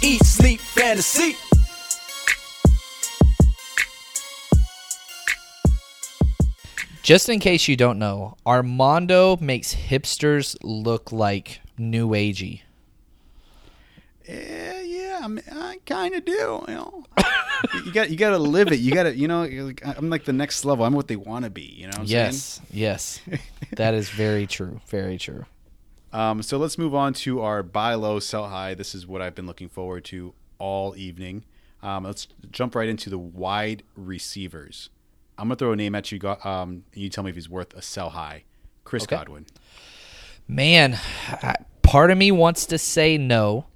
Eat Sleep Fantasy. Just in case you don't know, Armando makes hipsters look like new agey. Yeah, I kind of do. You know, you got to live it. You got to, you know, I'm like the next level. I'm what they want to be. You know what I'm saying? Yes, that is very true. Very true. So let's move on to our buy low, sell high. This is what I've been looking forward to all evening. Let's jump right into the wide receivers. I'm going to throw a name at you. You tell me if he's worth a sell high. Chris Godwin. Man, part of me wants to say no.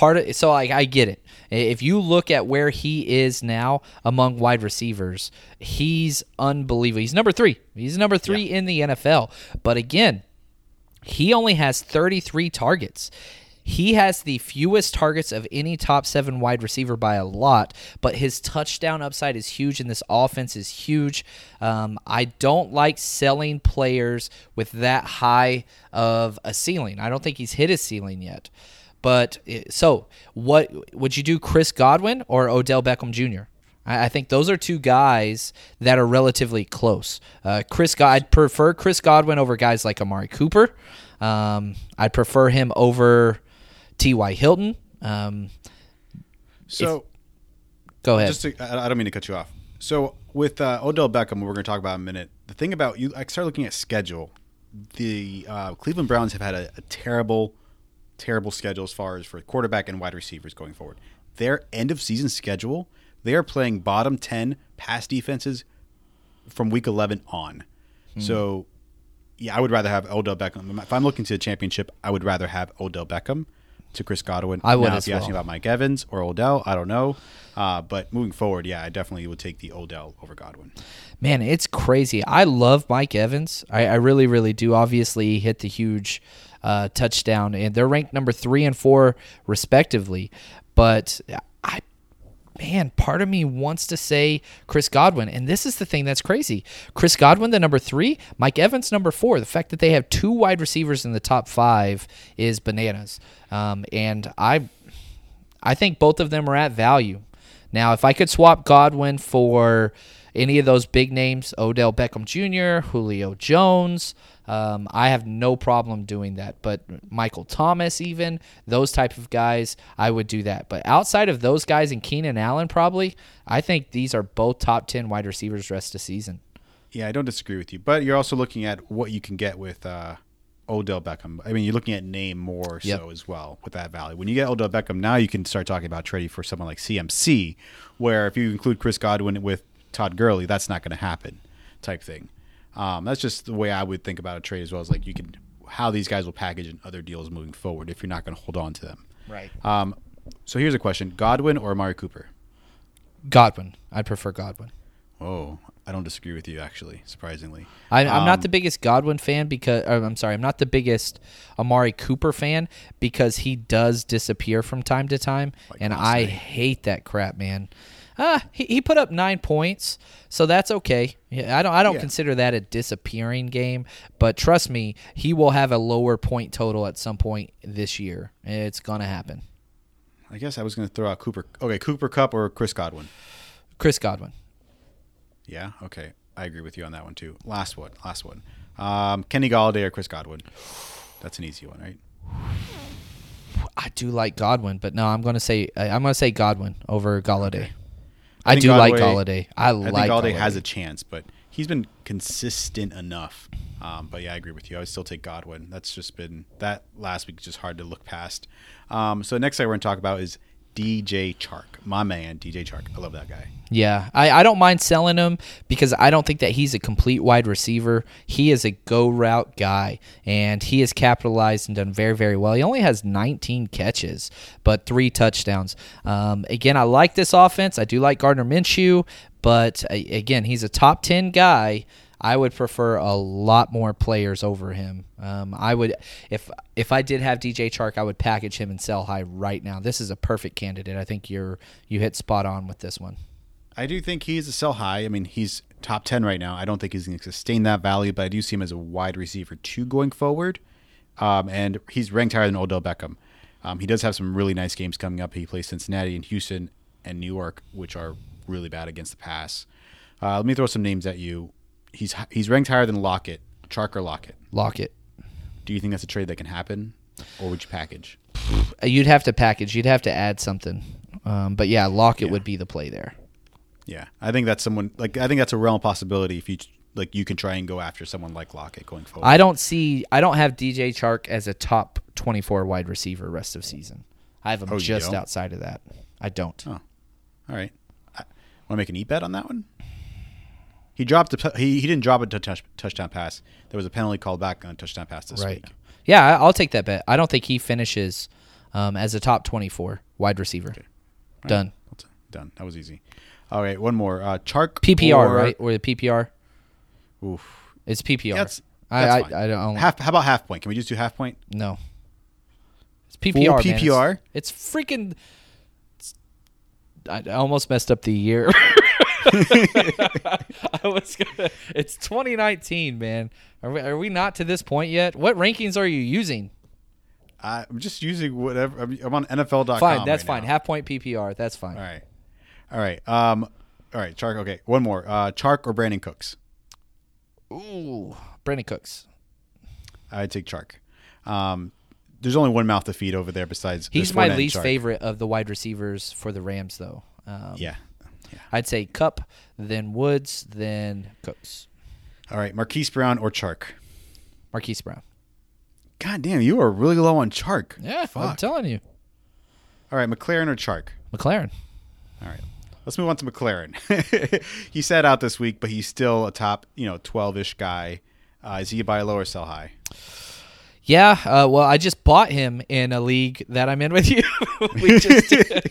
I get it. If you look at where he is now among wide receivers, he's unbelievable. He's number three. He's number three in the NFL. But again, he only has 33 targets. He has the fewest targets of any top seven wide receiver by a lot, but his touchdown upside is huge, and this offense is huge. I don't like selling players with that high of a ceiling. I don't think he's hit his ceiling yet. But so what would you do, Chris Godwin or Odell Beckham Jr.? I think those are two guys that are relatively close. I'd prefer Chris Godwin over guys like Amari Cooper. I'd prefer him over T.Y. Hilton. Go ahead. I don't mean to cut you off. So with Odell Beckham, we're going to talk about in a minute. The thing about you, I started looking at schedule. The Cleveland Browns have had a terrible, terrible schedule as far as for quarterback and wide receivers going forward. Their end of season schedule, they are playing bottom 10 pass defenses from week 11 on. Hmm. So, yeah, I would rather have Odell Beckham. If I'm looking to a championship, I would rather have Odell Beckham to Chris Godwin. I would as well. If you ask me about Mike Evans or Odell, I don't know. But moving forward, yeah, I definitely would take the Odell over Godwin. Man, it's crazy. I love Mike Evans. I really, really do. Obviously, he hit the huge touchdown, and they're ranked number 3 and 4 respectively. But, man, part of me wants to say Chris Godwin, and this is the thing that's crazy. Chris Godwin, the number 3, Mike Evans, number 4. The fact that they have 2 wide receivers in the top 5 is bananas. And I think both of them are at value. Now, if I could swap Godwin for any of those big names, Odell Beckham Jr., Julio Jones, I have no problem doing that. But Michael Thomas, even, those type of guys, I would do that. But outside of those guys and Keenan Allen probably, I think these are both top 10 wide receivers the rest of the season. Yeah, I don't disagree with you. But you're also looking at what you can get with Odell Beckham. I mean, you're looking at name more so as well with that value. When you get Odell Beckham, now you can start talking about trading for someone like CMC, where if you include Chris Godwin with Todd Gurley, that's not going to happen type thing. That's just the way I would think about a trade as well, as like you can how these guys will package in other deals moving forward if you're not going to hold on to them. Right. So here's a question. Godwin or Amari Cooper? Godwin. I'd prefer Godwin. Oh, I don't disagree with you, actually, surprisingly. I'm not the biggest Godwin fan because – I'm not the biggest Amari Cooper fan because he does disappear from time to time, and I hate that crap, man. He put up 9 points, so that's okay. I don't consider that a disappearing game, but trust me, he will have a lower point total at some point this year. It's going to happen. I guess I was going to throw out Cooper. Okay, Cooper Kupp or Chris Godwin? Chris Godwin. Yeah, okay. I agree with you on that one too. Last one. Kenny Galladay or Chris Godwin? That's an easy one, right? I do like Godwin, but no, I'm going to say Godwin over Galladay. Okay. I do like Galladay. I think Galladay has a chance, but he's been consistent enough. But yeah, I agree with you. I would still take Godwin. That's just been that last week just hard to look past. So next thing we're going to talk about is DJ Chark. My man, DJ Chark. I love that guy. Yeah, I don't mind selling him because I don't think that he's a complete wide receiver. He is a go-route guy, and he has capitalized and done very, very well. He only has 19 catches, but 3 touchdowns. Again, I like this offense. I do like Gardner Minshew, but, again, he's a top 10 guy. I would prefer a lot more players over him. I would, if I did have DJ Chark, I would package him and sell high right now. This is a perfect candidate. I think you hit spot on with this one. I do think he's a sell high. I mean, he's top 10 right now. I don't think he's going to sustain that value, but I do see him as a wide receiver too going forward. And he's ranked higher than Odell Beckham. He does have some really nice games coming up. He plays Cincinnati and Houston and New York, which are really bad against the pass. Let me throw some names at you. He's ranked higher than Lockett. Chark or Lockett? Lockett. Do you think that's a trade that can happen, or would you package? You'd have to package. You'd have to add something. But yeah, Lockett would be the play there. Yeah, I think that's someone like I think that's a realm possibility if you like you can try and go after someone like Lockett going forward. I don't have DJ Chark as a top 24 wide receiver rest of season. I have him just outside of that. I don't. Oh. All right. Want to make an e-bet on that one? He dropped. He didn't drop a touchdown pass. There was a penalty called back on a touchdown pass this week. Yeah, I'll take that bet. I don't think he finishes as a top 24 wide receiver. Okay. Done. Right. Done. That was easy. All right, one more. Chark PPR, right? Or the PPR? Oof, it's PPR. That's fine. I don't. How about half point? Can we just do half point? No. It's PPR. Full PPR. Man. It's freaking. I almost messed up the year. It's 2019, man. Are we not to this point yet? What rankings are you using? I'm just using whatever. I'm on NFL.com. Fine, that's fine. Now. Half point PPR. That's fine. All right. All right. Chark. Okay. One more. Chark or Brandon Cooks? Ooh, Brandon Cooks. I'd take Chark. There's only one mouth to feed over there. Besides, he's my least favorite of the wide receivers for the Rams, though. Yeah. I'd say Cup, then Woods, then Cooks. All right, Marquise Brown or Chark? Marquise Brown. God damn, you are really low on Chark. Yeah, fuck. I'm telling you. All right, McLaurin or Chark? McLaurin. All right, let's move on to McLaurin. He sat out this week, but he's still a top, 12-ish guy. Is he a buy low or sell high? Yeah, well, I just bought him in a league that I'm in with you. We just did.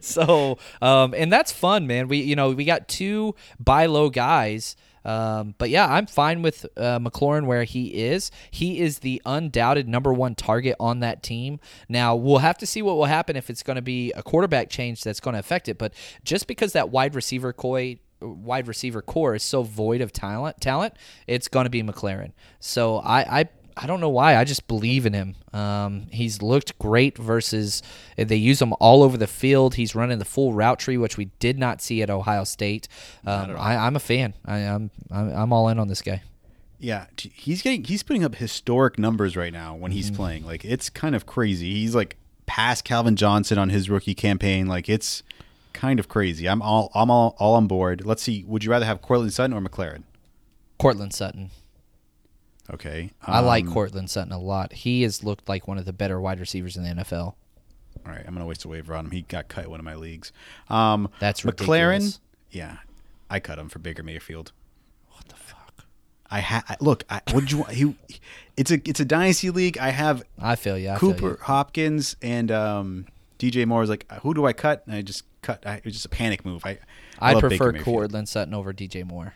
So, and that's fun, man. We got 2 buy low guys. But yeah, I'm fine with McLaurin where he is. He is the undoubted number 1 target on that team. Now, we'll have to see what will happen if it's going to be a quarterback change that's going to affect it. But just because that wide receiver core is so void of talent, it's going to be McLaurin. So I don't know why. I just believe in him. He's looked great versus they use him all over the field. He's running the full route tree, which we did not see at Ohio State. I'm a fan. I'm all in on this guy. Yeah, he's putting up historic numbers right now when he's playing. Like it's kind of crazy. He's like past Calvin Johnson on his rookie campaign. Like it's kind of crazy. I'm all on board. Let's see. Would you rather have Courtland Sutton or McLaurin? Courtland Sutton. Okay. I like Courtland Sutton a lot. He has looked like one of the better wide receivers in the NFL. All right. I'm going to waste a waiver on him. He got cut in one of my leagues. That's ridiculous. McLaurin, yeah. I cut him for Baker Mayfield. What the fuck? It's a dynasty league. I feel you. Cooper, Hopkins, and DJ Moore. Is like, who do I cut? And I just cut. It was just a panic move. I prefer Courtland Sutton over DJ Moore.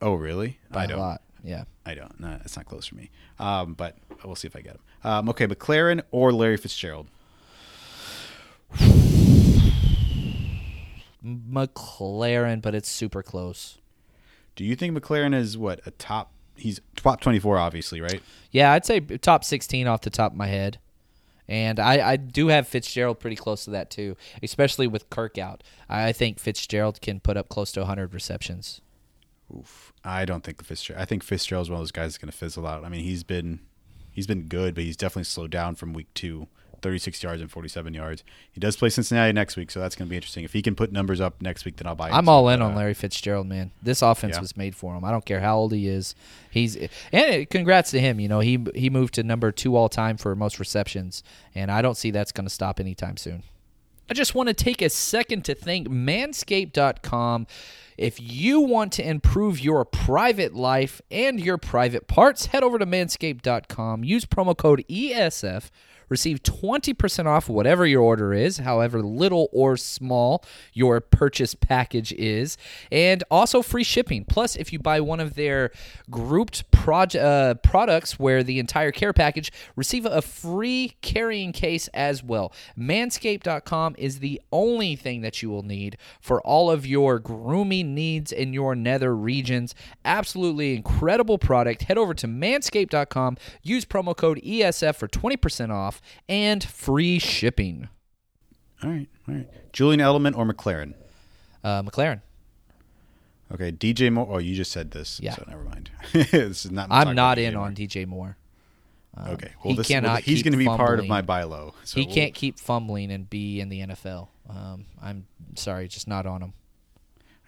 Oh, really? By a lot. Yeah, I don't. No, it's not close for me. But we'll see if I get him. Okay, McLaurin or Larry Fitzgerald? McLaurin, but it's super close. Do you think McLaurin is what a top? He's top 24, obviously, right? Yeah, I'd say top 16 off the top of my head. And I do have Fitzgerald pretty close to that too, especially with Kirk out. I think Fitzgerald can put up close to 100 receptions. Oof. I don't think Fitzgerald. I think Fitzgerald's one of those guys that's going to fizzle out. I mean, he's been good, but he's definitely slowed down from week 2 36 yards and 47 yards. He does play Cincinnati next week, so that's going to be interesting. If he can put numbers up next week, then I'll buy it. I'm all in on Larry Fitzgerald, man. This offense was made for him. I don't care how old he is. And congrats to him. You know, he moved to number 2 all time for most receptions, and I don't see that's going to stop anytime soon. I just want to take a second to thank Manscaped.com. If you want to improve your private life and your private parts, head over to Manscaped.com. Use promo code ESF. Receive 20% off whatever your order is, however little or small your purchase package is, and also free shipping. Plus, if you buy one of their grouped products where the entire care package, receive a free carrying case as well. Manscaped.com is the only thing that you will need for all of your grooming needs in your nether regions. Absolutely incredible product. Head over to Manscaped.com. Use promo code ESF for 20% off and free shipping. All right. Julian Edelman or McLaurin? McLaurin. Okay, DJ Moore. Oh, you just said this. Yeah. So never mind. This is not. I'm not in on DJ Moore. Okay. Well, he's going to be part of my buy low. So he can't keep fumbling and be in the NFL. I'm sorry, just not on him.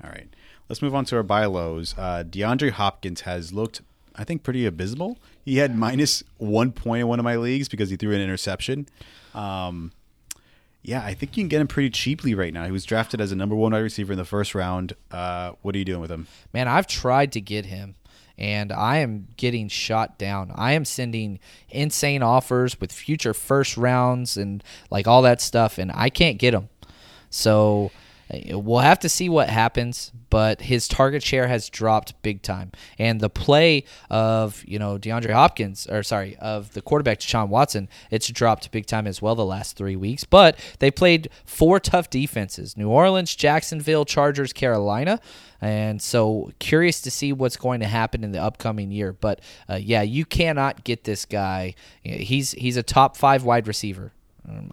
All right. Let's move on to our buy lows. DeAndre Hopkins has looked, I think, pretty abysmal. He had minus -1 point in one of my leagues because he threw an interception. I think you can get him pretty cheaply right now. He was drafted as a number 1 wide receiver in the first round. What are you doing with him? Man, I've tried to get him, and I am getting shot down. I am sending insane offers with future first rounds and like all that stuff, and I can't get him. So we'll have to see what happens, but his target share has dropped big time. And the play of, DeAndre Hopkins, of the quarterback Deshaun Watson, it's dropped big time as well the last 3 weeks. But they played 4 tough defenses: New Orleans, Jacksonville, Chargers, Carolina. And so curious to see what's going to happen in the upcoming year. But, you cannot get this guy. He's a top 5 wide receiver.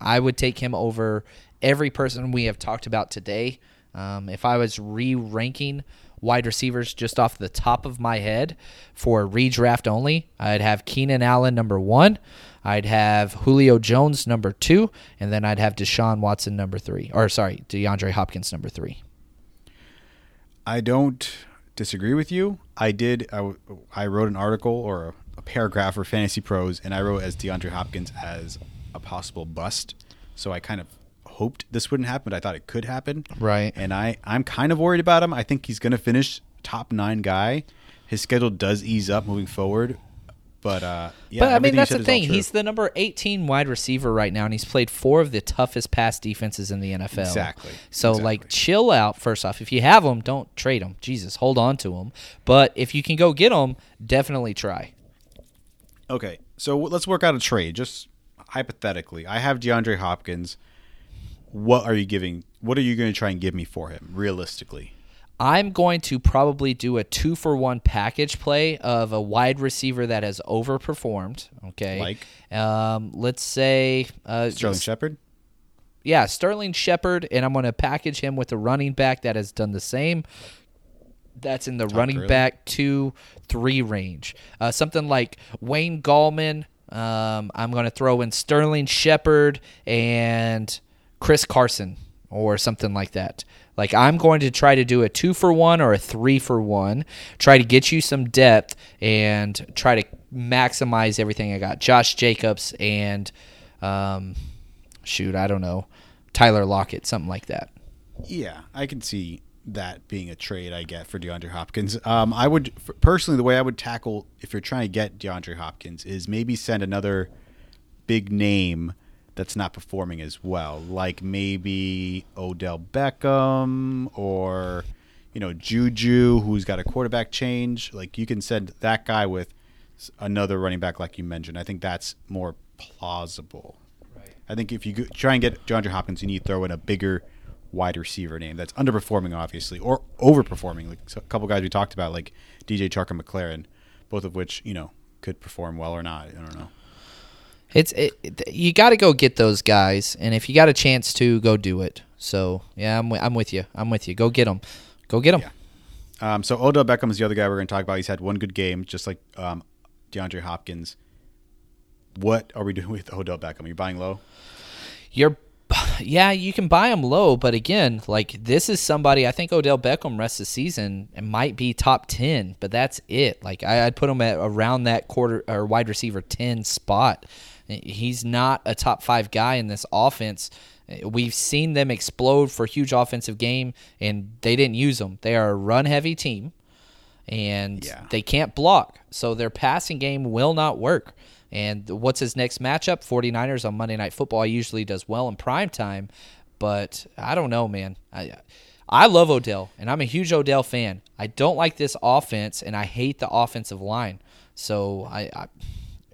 I would take him over every person we have talked about today. If I was re-ranking wide receivers just off the top of my head for redraft only, I'd have Keenan Allen number 1. I'd have Julio Jones number 2. And then I'd have Deshaun Watson number 3. DeAndre Hopkins number 3. I don't disagree with you. I wrote an article or a paragraph for Fantasy Pros, and I wrote as DeAndre Hopkins as a possible bust. So I kind of hoped this wouldn't happen, but I thought it could happen. Right. And I'm kind of worried about him. I think he's going to finish top 9 guy. His schedule does ease up moving forward. But I mean, that's the thing. He's the number 18 wide receiver right now, and he's played 4 of the toughest pass defenses in the NFL. Exactly. So, chill out, first off. If you have him, don't trade him. Jesus, hold on to him. But if you can go get him, definitely try. Okay, so let's work out a trade. Just hypothetically, I have DeAndre Hopkins. What are you giving? What are you going to try and give me for him, realistically? I'm going to probably do a 2-for-1 package play of a wide receiver that has overperformed. Okay, let's say Sterling Shepard. Yeah, Sterling Shepard, and I'm going to package him with a running back that has done the same. That's in the running back 2-3 range. Something like Wayne Gallman. I'm going to throw in Sterling Shepard and Chris Carson or something like that. I'm going to try to do a 2-for-1 or a 3-for-1, try to get you some depth and try to maximize everything I got. Josh Jacobs and, I don't know, Tyler Lockett, something like that. Yeah, I can see that being a trade I get for DeAndre Hopkins. I would personally, the way I would tackle if you're trying to get DeAndre Hopkins is maybe send another big name that's not performing as well, like maybe Odell Beckham or, Juju, who's got a quarterback change. You can send that guy with another running back like you mentioned. I think that's more plausible. Right. I think if you try and get DeAndre Hopkins, you need to throw in a bigger wide receiver name that's underperforming, obviously, or overperforming. A couple guys we talked about, like DJ Chark and McLaurin, both of which, could perform well or not. I don't know. You got to go get those guys, and if you got a chance to, go do it. So, yeah, I'm with you. Go get them. Yeah. So Odell Beckham is the other guy we're going to talk about. He's had one good game, just like DeAndre Hopkins. what are we doing with Odell Beckham? Are you buying low? Yeah, you can buy him low, but again, like, this is somebody, I think Odell Beckham rest of the season and might be top 10, but that's it. Like, I'd put him at around that quarter or wide receiver 10 spot. He's not a top 5 guy in this offense. We've seen them explode for a huge offensive game, and they didn't use them. They are a run-heavy team, and they can't block, so their passing game will not work. And what's his next matchup? 49ers on Monday Night Football. He usually does well in primetime, but I don't know, man. I love Odell, and I'm a huge Odell fan. I don't like this offense, and I hate the offensive line. So I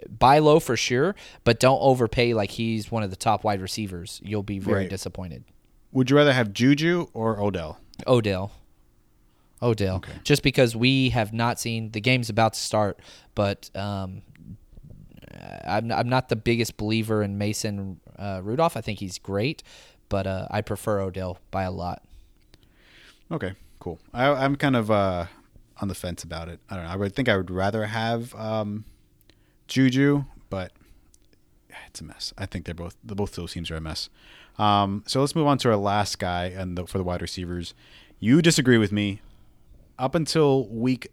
buy low for sure, but don't overpay like he's one of the top wide receivers. You'll be very disappointed. Would you rather have Juju or Odell? Odell. Okay. Just because we have not seen – the game's about to start, but I'm not the biggest believer in Mason Rudolph. I think he's great, but I prefer Odell by a lot. Okay, cool. I'm kind of on the fence about it. I don't know. I would rather have Juju, but it's a mess. I think both those teams are a mess. So let's move on to our last guy for the wide receivers. You disagree with me up until week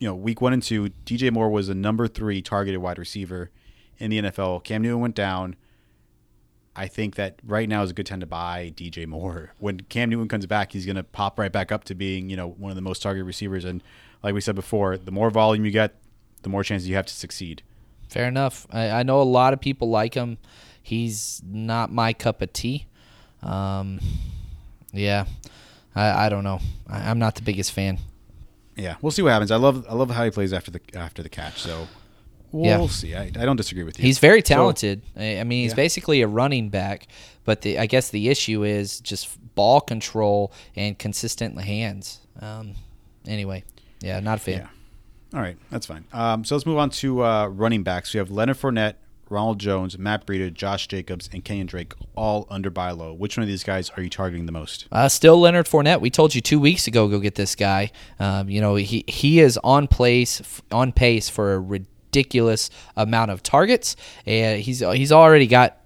1 and 2, DJ Moore was a number 3 targeted wide receiver in the NFL. Cam Newton went down. I think that right now is a good time to buy DJ Moore. When Cam Newton comes back, he's going to pop right back up to being, one of the most targeted receivers. And like we said before, the more volume you get, the more chances you have to succeed. Fair enough. I know a lot of people like him. He's not my cup of tea. I don't know. I'm not the biggest fan. Yeah, we'll see what happens. I love how he plays after the catch. So we'll see. I don't disagree with you. He's very talented. So, he's basically a running back, but I guess the issue is just ball control and consistent hands. Anyway, not a fan. Yeah. All right, that's fine. So let's move on to running backs. We have Leonard Fournette, Ronald Jones, Matt Breida, Josh Jacobs, and Kenyan Drake all under buy low. Which one of these guys are you targeting the most? Still Leonard Fournette. We told you 2 weeks ago, go get this guy. He is on pace for a ridiculous amount of targets, and he's already got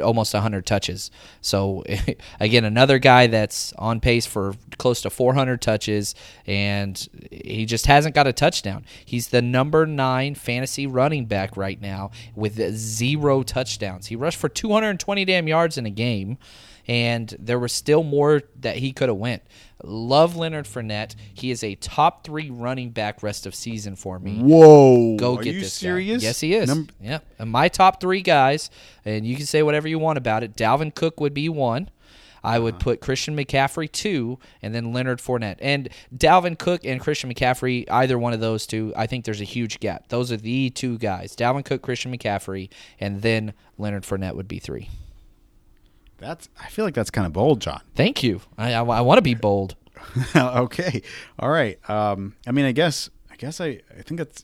almost 100 touches. So again, another guy that's on pace for close to 400 touches, and he just hasn't got a touchdown. He's the number 9 fantasy running back right now with 0 touchdowns. He rushed for 220 damn yards in a game, and there was still more that he could have went. Love Leonard Fournette. He is a top 3 running back rest of season for me. Whoa. Go get this guy. Are you serious? Yes, he is. Yeah. And my top 3 guys, and you can say whatever you want about it. Dalvin Cook would be 1. I would put Christian McCaffrey 2, and then Leonard Fournette. And Dalvin Cook and Christian McCaffrey, either one of those two, I think there's a huge gap. Those are the 2 guys. Dalvin Cook, Christian McCaffrey, and then Leonard Fournette would be 3. I feel like that's kind of bold, John. Thank you. I want to be bold. Okay. All right. I think that's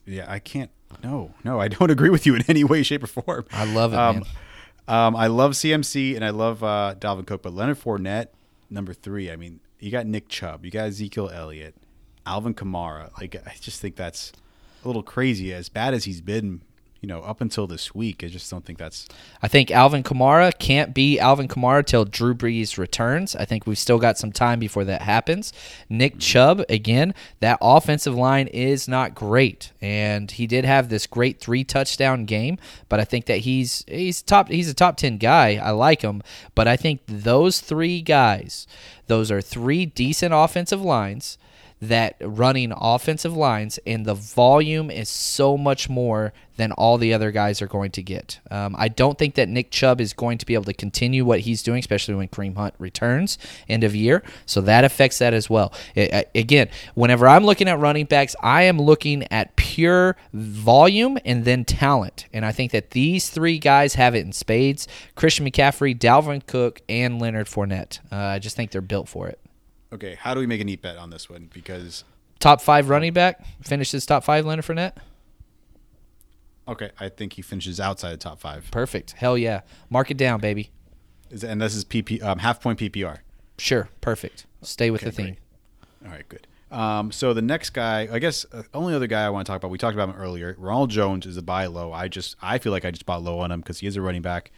– yeah, I can't – no, I don't agree with you in any way, shape, or form. I love it, man. I love CMC, and I love Dalvin Cook, but Leonard Fournette, number 3. I mean, you got Nick Chubb. You got Ezekiel Elliott, Alvin Kamara. Like, I just think that's a little crazy. As bad as he's been – up until this week, I just don't think that's... I think Alvin Kamara can't be Alvin Kamara till Drew Brees returns. I think we've still got some time before that happens. Nick Chubb, again, that offensive line is not great, and he did have this great 3-touchdown game, but I think that he's a top 10 guy. I like him, but I think those 3 guys, those are 3 decent offensive lines that running offensive lines, and the volume is so much more than all the other guys are going to get. I don't think that Nick Chubb is going to be able to continue what he's doing, especially when Kareem Hunt returns end of year. So that affects that as well. Again, whenever I'm looking at running backs, I am looking at pure volume and then talent. And I think that these 3 guys have it in spades: Christian McCaffrey, Dalvin Cook, and Leonard Fournette. I just think they're built for it. Okay, how do we make a neat bet on this one? Because top 5 running back finishes top 5, Leonard Fournette. Okay, I think he finishes outside of top 5. Perfect. Hell yeah, mark it down, baby. And this is half point PPR. Sure, perfect. Stay with the theme. Great. All right, good. So the next guy, I guess, only other guy I want to talk about, we talked about him earlier. Ronald Jones is a buy low. I feel like I just bought low on him because he is a running back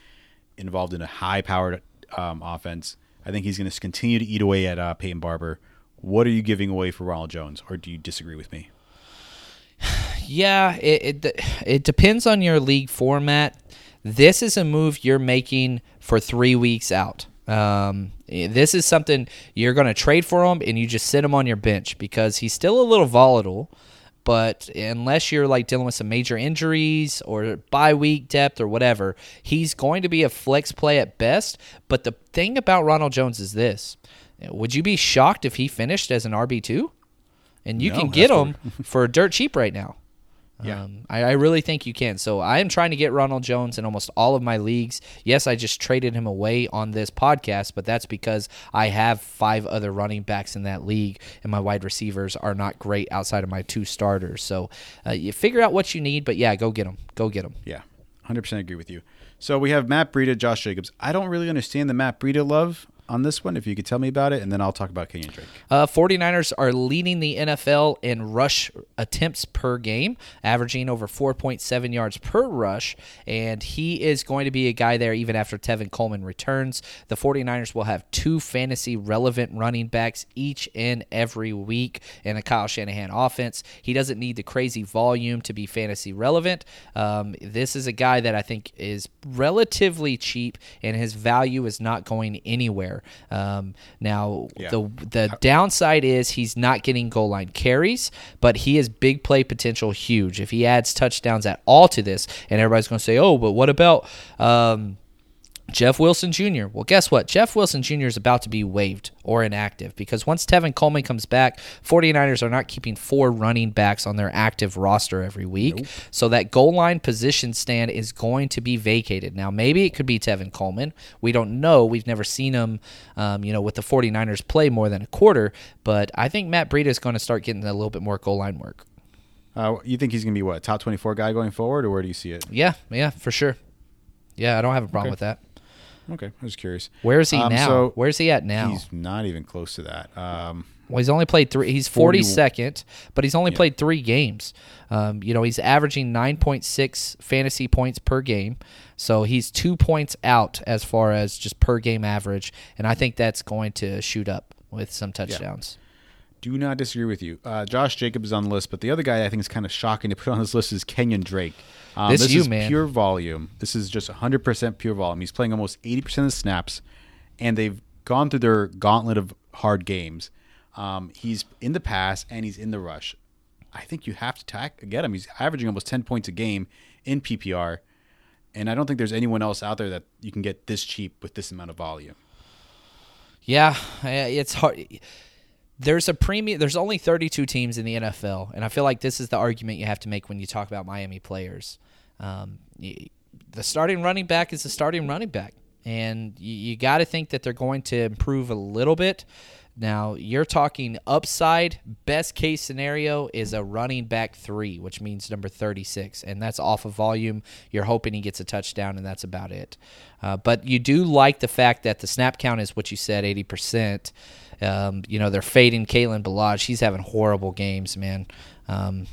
involved in a high-powered offense. I think he's going to continue to eat away at Peyton Barber. What are you giving away for Ronald Jones, or do you disagree with me? Yeah, it depends on your league format. This is a move you're making for 3 weeks out. This is something you're going to trade for him, and you just sit him on your bench because he's still a little volatile. But unless you're like dealing with some major injuries or bye week depth or whatever, he's going to be a flex play at best. But the thing about Ronald Jones is this: would you be shocked if he finished as an RB2? And you can get him for dirt cheap right now. Yeah. I really think you can. So I am trying to get Ronald Jones in almost all of my leagues. Yes, I just traded him away on this podcast, but that's because I have 5 other running backs in that league, and my wide receivers are not great outside of my 2 starters. So you figure out what you need, but yeah, go get him. Yeah, 100% agree with you. So we have Matt Breida, Josh Jacobs. I don't really understand the Matt Breida love on this one, if you could tell me about it, and then I'll talk about Kenyan Drake. 49ers are leading the NFL in rush attempts per game, averaging over 4.7 yards per rush, and he is going to be a guy there even after Tevin Coleman returns. The 49ers will have 2 fantasy-relevant running backs each and every week in a Kyle Shanahan offense. He doesn't need the crazy volume to be fantasy-relevant. This is a guy that I think is relatively cheap, and his value is not going anywhere. The downside is he's not getting goal line carries, but he is big play potential huge. If he adds touchdowns at all to this, and everybody's going to say, oh, but what about Jeff Wilson Jr.? Well, guess what? Jeff Wilson Jr. is about to be waived or inactive because once Tevin Coleman comes back, 49ers are not keeping 4 running backs on their active roster every week. Nope. So that goal line position stand is going to be vacated. Now, maybe it could be Tevin Coleman. We don't know. We've never seen him with the 49ers play more than a quarter, but I think Matt Breida is going to start getting a little bit more goal line work. You think he's going to be what, top 24 guy going forward, or where do you see it? Yeah, for sure. Yeah, I don't have a problem with that. Okay, I was curious. Where is he now? So where's he at now? He's not even close to that. He's only played 3. He's 42nd, but he's only played 3 games. He's averaging 9.6 fantasy points per game, so he's 2 points out as far as just per game average, and I think that's going to shoot up with some touchdowns. Yeah. Do not disagree with you. Josh Jacobs is on the list, but the other guy I think is kind of shocking to put on this list is Kenyan Drake. This is pure volume. This is just 100% pure volume. He's playing almost 80% of the snaps, and they've gone through their gauntlet of hard games. He's in the pass, and he's in the rush. I think you have to get him. He's averaging almost 10 points a game in PPR, and I don't think there's anyone else out there that you can get this cheap with this amount of volume. Yeah, it's hard. There's a premium. There's only 32 teams in the NFL, and I feel like this is the argument you have to make when you talk about Miami players. The starting running back is the starting running back, and you got to think that they're going to improve a little bit. Now, you're talking upside. Best case scenario is a running back 3, which means number 36, and that's off of volume. You're hoping he gets a touchdown, and that's about it. But you do like the fact that the snap count is what you said, 80%. They're fading Kalen Ballage. He's having horrible games, man.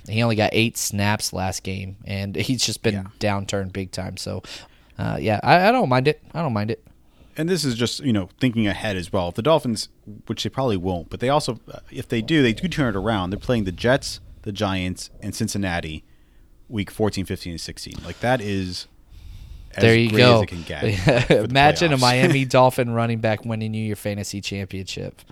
He only got 8 snaps last game, and he's just been downturned big time. So, I don't mind it. And this is just, thinking ahead as well. If the Dolphins, which they probably won't, but they also, if they do, they do turn it around. They're playing the Jets, the Giants, and Cincinnati week 14, 15, and 16. Like, that is as there you great go. As it can get. Imagine playoffs. A Miami Dolphin running back winning you your fantasy championship.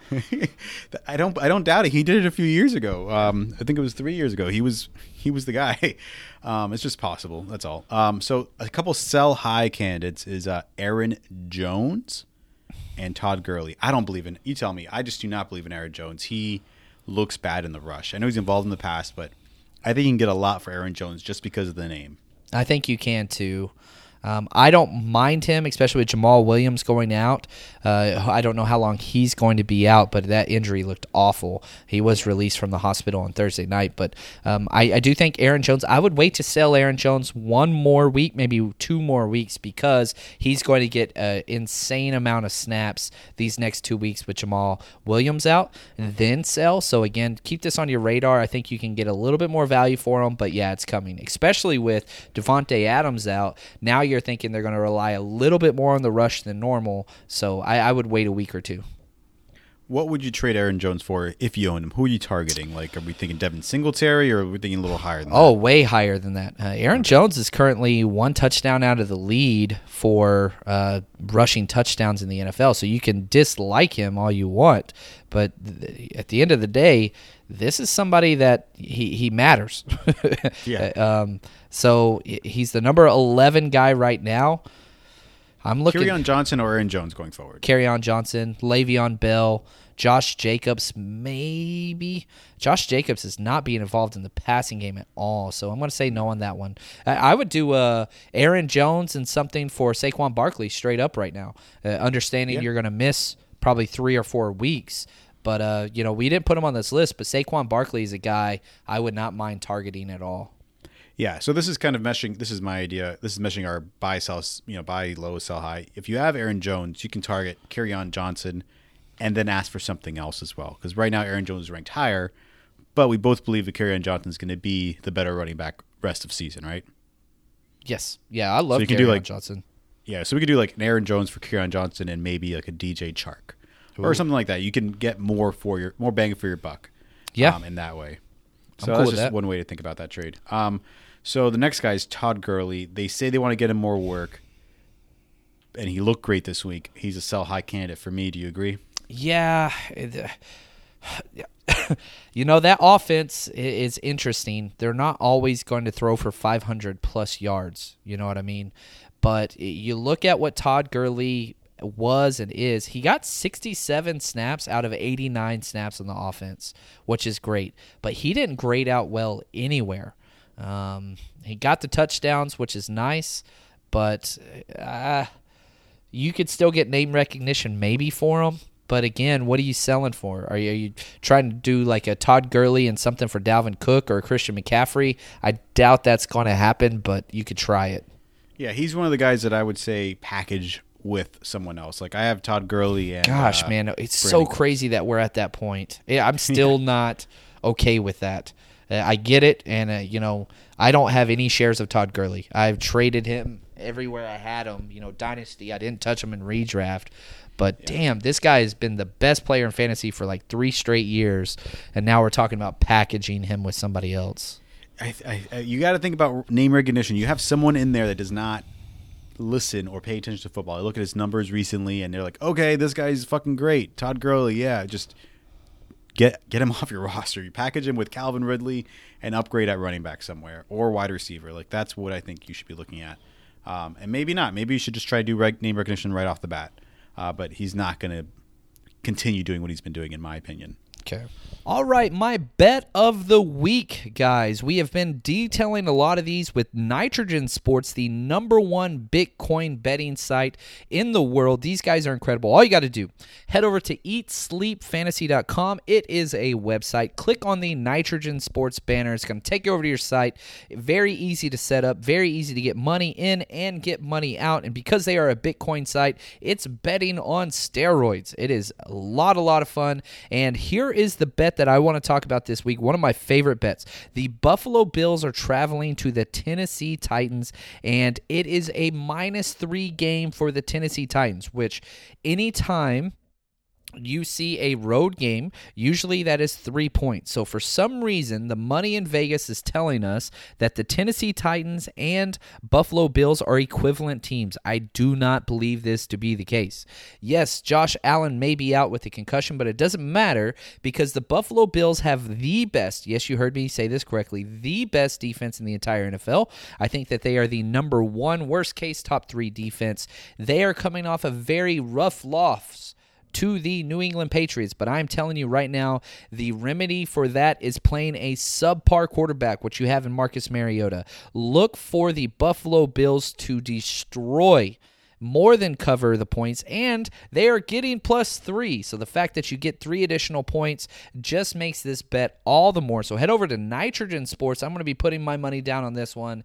I don't doubt it. He did it a few years ago. I think it was 3 years ago. He was the guy. It's just possible. That's all. So a couple sell high candidates is Aaron Jones and Todd Gurley. I don't believe in. You tell me. I just do not believe in Aaron Jones. He looks bad in the rush. I know he's involved in the past, but I think you can get a lot for Aaron Jones just because of the name. I think you can too. I don't mind him, especially with Jamal Williams going out. I don't know how long he's going to be out, but that injury looked awful. He was released from the hospital on Thursday night. But I do think Aaron Jones, I would wait to sell Aaron Jones one more week, maybe 2 more weeks, because he's going to get an insane amount of snaps these next 2 weeks with Jamal Williams out, and then sell. So, again, keep this on your radar. I think you can get a little bit more value for him, but, yeah, it's coming, especially with Devontae Adams out. Now you're thinking they're going to rely a little bit more on the rush than normal, so I would wait a week or two. What would you trade Aaron Jones for if you owned him? Who are you targeting? Like, are we thinking Devin Singletary, or are we thinking a little higher than that? Oh, way higher than that. Aaron Jones is currently 1 touchdown out of the lead for rushing touchdowns in the NFL, so you can dislike him all you want, but at the end of the day, this is somebody that he matters. Yeah. So he's the number 11 guy right now. I'm looking. Kerryon Johnson or Aaron Jones going forward? Kerryon Johnson, Le'Veon Bell, Josh Jacobs, maybe. Josh Jacobs is not being involved in the passing game at all, so I'm going to say no on that one. I would do Aaron Jones and something for Saquon Barkley straight up right now, understanding you're going to miss probably 3 or 4 weeks. But, we didn't put him on this list, but Saquon Barkley is a guy I would not mind targeting at all. Yeah, so this is kind of meshing. This is my idea. This is meshing our buy low, sell high. If you have Aaron Jones, you can target Kerryon Johnson and then ask for something else as well. Because right now Aaron Jones is ranked higher, but we both believe that Kerryon Johnson is going to be the better running back rest of season, right? Yes. Yeah, I love Kerryon Johnson. Yeah, so we could do like an Aaron Jones for Kerryon Johnson and maybe like a DJ Chark. Ooh. Or something like that. You can get more bang for your buck. Yeah, in that way. So I'm cool. That's just one way to think about that trade. So the next guy is Todd Gurley. They say they want to get him more work, and he looked great this week. He's a sell-high candidate for me. Do you agree? Yeah. That offense is interesting. They're not always going to throw for 500-plus yards. You know what I mean? But you look at what Todd Gurley was and is. He got 67 snaps out of 89 snaps on the offense, which is great. But he didn't grade out well anywhere. He got the touchdowns, which is nice, but you could still get name recognition maybe for him. But again, what are you selling for? Are you trying to do like a Todd Gurley and something for Dalvin Cook or Christian McCaffrey? I doubt that's going to happen, but you could try it. Yeah, he's one of the guys that I would say package with someone else. Like I have Todd Gurley and gosh, man, it's Brandon so crazy Cooks. That we're at that point. Yeah, I'm still not okay with that. I get it, and I don't have any shares of Todd Gurley. I've traded him everywhere I had him. Dynasty, I didn't touch him in redraft. But damn, this guy has been the best player in fantasy for like 3 straight years, and now we're talking about packaging him with somebody else. You got to think about name recognition. You have someone in there that does not listen or pay attention to football. I look at his numbers recently, and they're like, okay, this guy's fucking great. Todd Gurley, yeah, just get him off your roster. You package him with Calvin Ridley and upgrade at running back somewhere or wide receiver. Like that's what I think you should be looking at. And maybe not. Maybe you should just try to do name recognition right off the bat. But he's not going to continue doing what he's been doing, in my opinion. Okay. All right, my bet of the week, guys. We have been detailing a lot of these with Nitrogen Sports, the #1 Bitcoin betting site in the world. These guys are incredible. All you got to do, head over to eatsleepfantasy.com. It is a website. Click on the Nitrogen Sports banner. It's going to take you over to your site. Very easy to set up, very easy to get money in and get money out. And because they are a Bitcoin site, it's betting on steroids. It is a lot of fun. And here is the bet that I want to talk about this week, one of my favorite bets. The Buffalo Bills are traveling to the Tennessee Titans, and it is a -3 game for the Tennessee Titans, which anytime you see a road game, usually that is 3 points. So for some reason, the money in Vegas is telling us that the Tennessee Titans and Buffalo Bills are equivalent teams. I do not believe this to be the case. Yes, Josh Allen may be out with a concussion, but it doesn't matter because the Buffalo Bills have the best, yes, you heard me say this correctly, the best defense in the entire NFL. I think that they are the #1 worst case top 3 defense. They are coming off a very rough loss to the New England Patriots. But I'm telling you right now, the remedy for that is playing a subpar quarterback, which you have in Marcus Mariota. Look for the Buffalo Bills to destroy, more than cover the points, and they are getting +3. So the fact that you get 3 additional points just makes this bet all the more. So head over to Nitrogen Sports. I'm going to be putting my money down on this one.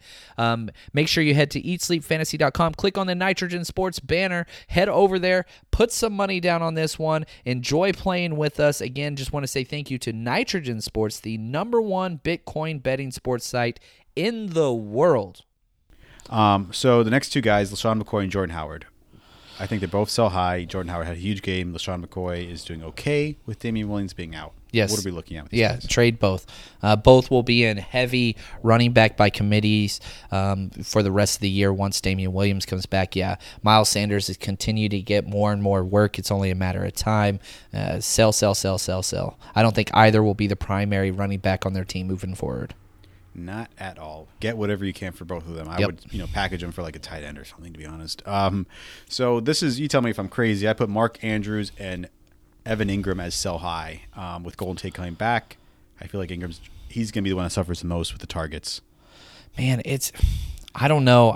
Make sure you head to eatsleepfantasy.com. Click on the Nitrogen Sports banner. Head over there. Put some money down on this one. Enjoy playing with us. Again, just want to say thank you to Nitrogen Sports, the #1 Bitcoin betting sports site in the world. So the next two guys, LeSean McCoy and Jordan Howard. I think they both sell high. Jordan Howard had a huge game. LeSean McCoy is doing okay with Damian Williams being out. Yes. What are we looking at with these guys? Trade both. Both will be in heavy running back by committees for the rest of the year once Damian Williams comes back. Yeah, Miles Sanders has continued to get more and more work. It's only a matter of time. Sell. I don't think either will be the primary running back on their team moving forward. Not at all. Get whatever you can for both of them. I would, package them for like a tight end or something, to be honest. So this is, you tell me if I'm crazy. I put Mark Andrews and Evan Engram as sell high with Golden Tate coming back. I feel like he's going to be the one that suffers the most with the targets. Man, I don't know.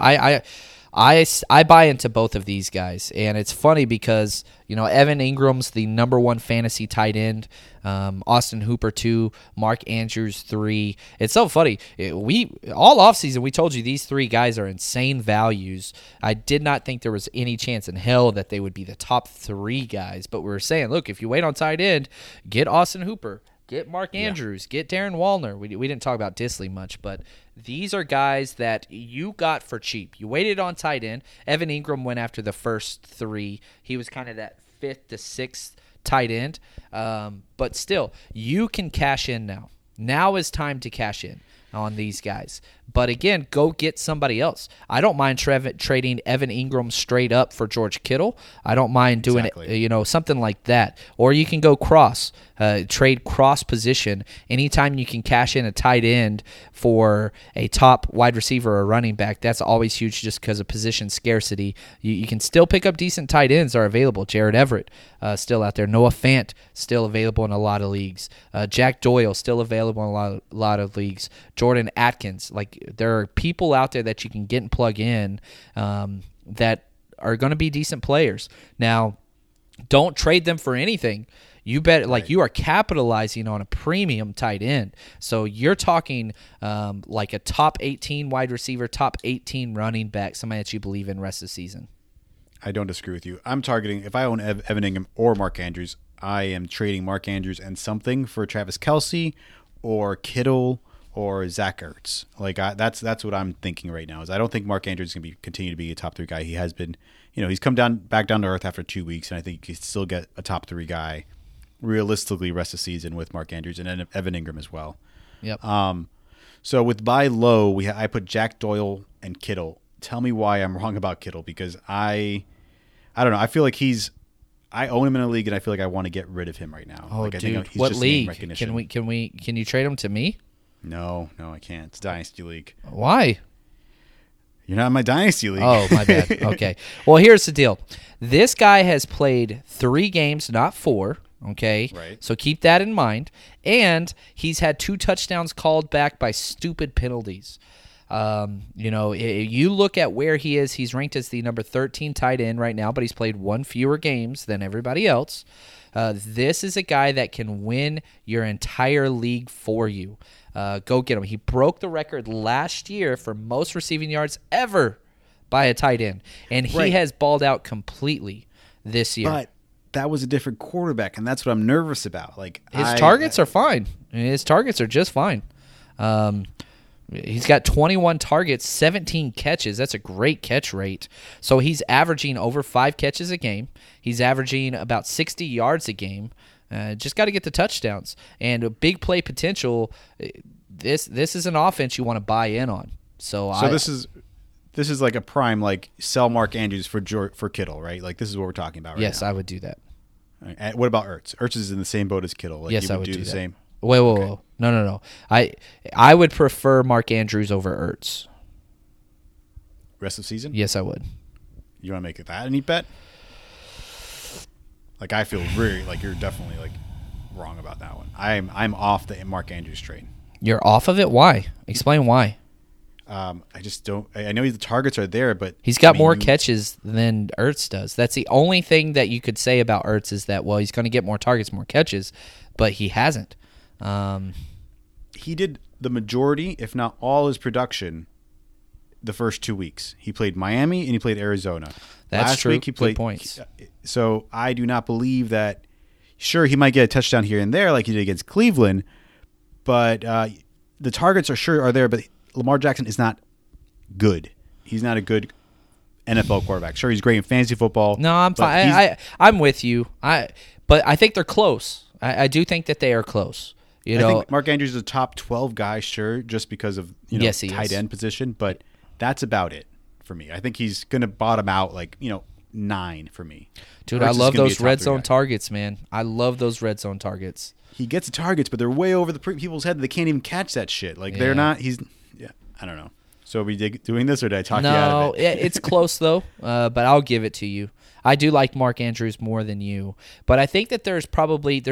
I buy into both of these guys, and it's funny because, Evan Ingram's the #1 fantasy tight end, Austin Hooper 2, Mark Andrews 3. It's so funny. All offseason, we told you these three guys are insane values. I did not think there was any chance in hell that they would be the top three guys, but we were saying, look, if you wait on tight end, get Austin Hooper. Get Mark Andrews. Yeah. Get Darren Waller. We didn't talk about Disley much, but these are guys that you got for cheap. You waited on tight end. Evan Engram went after the first three. He was kind of that fifth to sixth tight end. But still, you can cash in now. Now is time to cash in on these guys. But again, go get somebody else. I don't mind trading Evan Engram straight up for George Kittle. I don't mind doing it, something like that. Or you can go cross, trade cross position. Anytime you can cash in a tight end for a top wide receiver or running back, that's always huge just because of position scarcity. You can still pick up decent tight ends are available. Jared Everett still out there. Noah Fant still available in a lot of leagues. Jack Doyle still available in a lot of leagues. Jordan Atkins, there are people out there that you can get and plug in that are going to be decent players. Now, don't trade them for anything. You bet, you are capitalizing on a premium tight end. So you're talking like a top 18 wide receiver, top 18 running back, somebody that you believe in rest of the season. I don't disagree with you. I'm targeting, if I own Evan Engram or Mark Andrews, I am trading Mark Andrews and something for Travis Kelce or Kittle or Zach Ertz. That's what I'm thinking right now. Is I don't think Mark Andrews is going to continue to be a top three guy. He has been, he's come back down to earth after 2 weeks, and I think he can still get a top three guy realistically rest of the season with Mark Andrews and then Evan Engram as well. Yep. So with buy low, I put Jack Doyle and Kittle. Tell me why I'm wrong about Kittle, because I don't know. I feel like I own him in a league, and I feel like I want to get rid of him right now. Oh, dude, I think what league? Can you trade him to me? No, I can't. It's Dynasty League. Why? You're not in my Dynasty League. Oh, my bad. Okay. Well, here's the deal. This guy has played 3 games, not 4. Okay? Right. So keep that in mind. And he's had 2 touchdowns called back by stupid penalties. You look at where he is, he's ranked as the number 13 tight end right now, but he's played 1 fewer games than everybody else. This is a guy that can win your entire league for you. Go get him. He broke the record last year for most receiving yards ever by a tight end, and he has balled out completely this year. But that was a different quarterback, and that's what I'm nervous about. His targets are fine. His targets are just fine. He's got 21 targets, 17 catches. That's a great catch rate. So he's averaging over 5 catches a game. He's averaging about 60 yards a game. Just got to get the touchdowns. And a big play potential, this is an offense you want to buy in on. So this is like a prime, sell Mark Andrews for Kittle, right? This is what we're talking about right now. Yes, I would do that. Right. And what about Ertz? Ertz is in the same boat as Kittle. I would do the same. Whoa. No. I would prefer Mark Andrews over Ertz. Rest of season? Yes, I would. You want to make it that any bet? Like, I feel really like you're definitely like wrong about that one. I'm off the Mark Andrews trade. You're off of it? Why? Explain why. I just don't. I know the targets are there, but he's got more catches than Ertz does. That's the only thing that you could say about Ertz is that, well, he's going to get more targets, more catches, but he hasn't. He did the majority, if not all, his production the first 2 weeks. He played Miami and he played Arizona. That's last true. Week he played good points. So I do not believe that. Sure, he might get a touchdown here and there like he did against Cleveland, but the targets are there, but Lamar Jackson is not good. He's not a good NFL quarterback. Sure, he's great in fantasy football. No, I'm fine. I'm with you. But I think they're close. I do think that they are close. I think Mark Andrews is a top 12 guy, sure, just because of tight end position, but that's about it for me. I think he's going to bottom out like 9 for me. Dude, I love those red zone targets, man. I love those red zone targets. He gets targets, but they're way over the people's head. They can't even catch that shit. Like they're not. He's. Yeah, I don't know. So are we doing this, or did I talk you out of it? No, it's close, though, but I'll give it to you. I do like Mark Andrews more than you, but I think that there's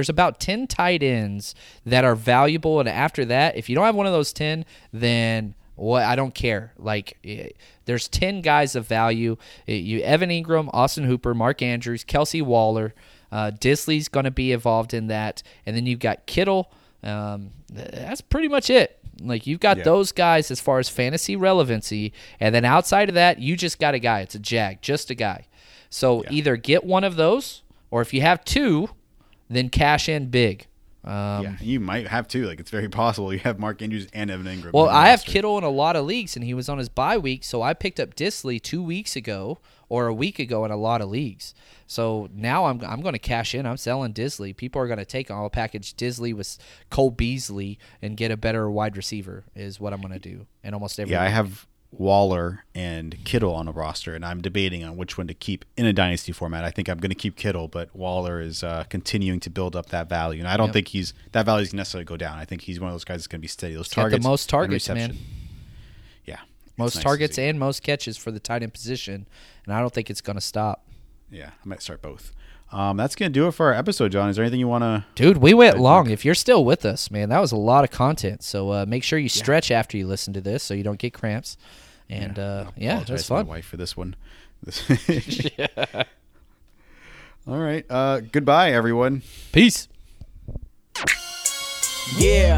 about 10 tight ends that are valuable, and after that, if you don't have one of those 10, then I don't care. Like, there's 10 guys of value. You Evan Engram, Austin Hooper, Mark Andrews, Kelsey Waller. Disley's going to be involved in that, and then you've got Kittle. That's pretty much it. Like, you've got those guys as far as fantasy relevancy, and then outside of that, you just got a guy. It's a jag, just a guy. So either get one of those, or if you have two, then cash in big. You might have two. Like, it's very possible you have Mark Andrews and Evan Engram. Well, I have Kittle in a lot of leagues, and he was on his bye week, so I picked up Disley 2 weeks ago or a week ago in a lot of leagues. So now I'm going to cash in. I'm selling Disley. People are going to take on. I'll package Disley with Cole Beasley and get a better wide receiver is what I'm going to do in almost every week. I have Waller and Kittle on a roster, and I'm debating on which one to keep in a dynasty format. I think I'm going to keep Kittle, but Waller is continuing to build up that value, and I don't think that value is necessarily go down. I think he's one of those guys that's going to be steady. Those targets, the most targets, man. Yeah, most targets and most catches for the tight end position, and I don't think it's going to stop. Yeah, I might start both. That's going to do it for our episode, John. Is there anything you want to... Dude, we went long. If you're still with us, man, that was a lot of content. So make sure you stretch after you listen to this so you don't get cramps. And, it was fun. I apologize to my wife for this one. All right. Goodbye, everyone. Peace. Yeah.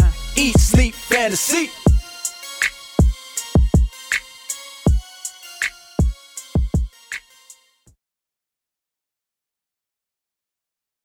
Eat Sleep Fantasy.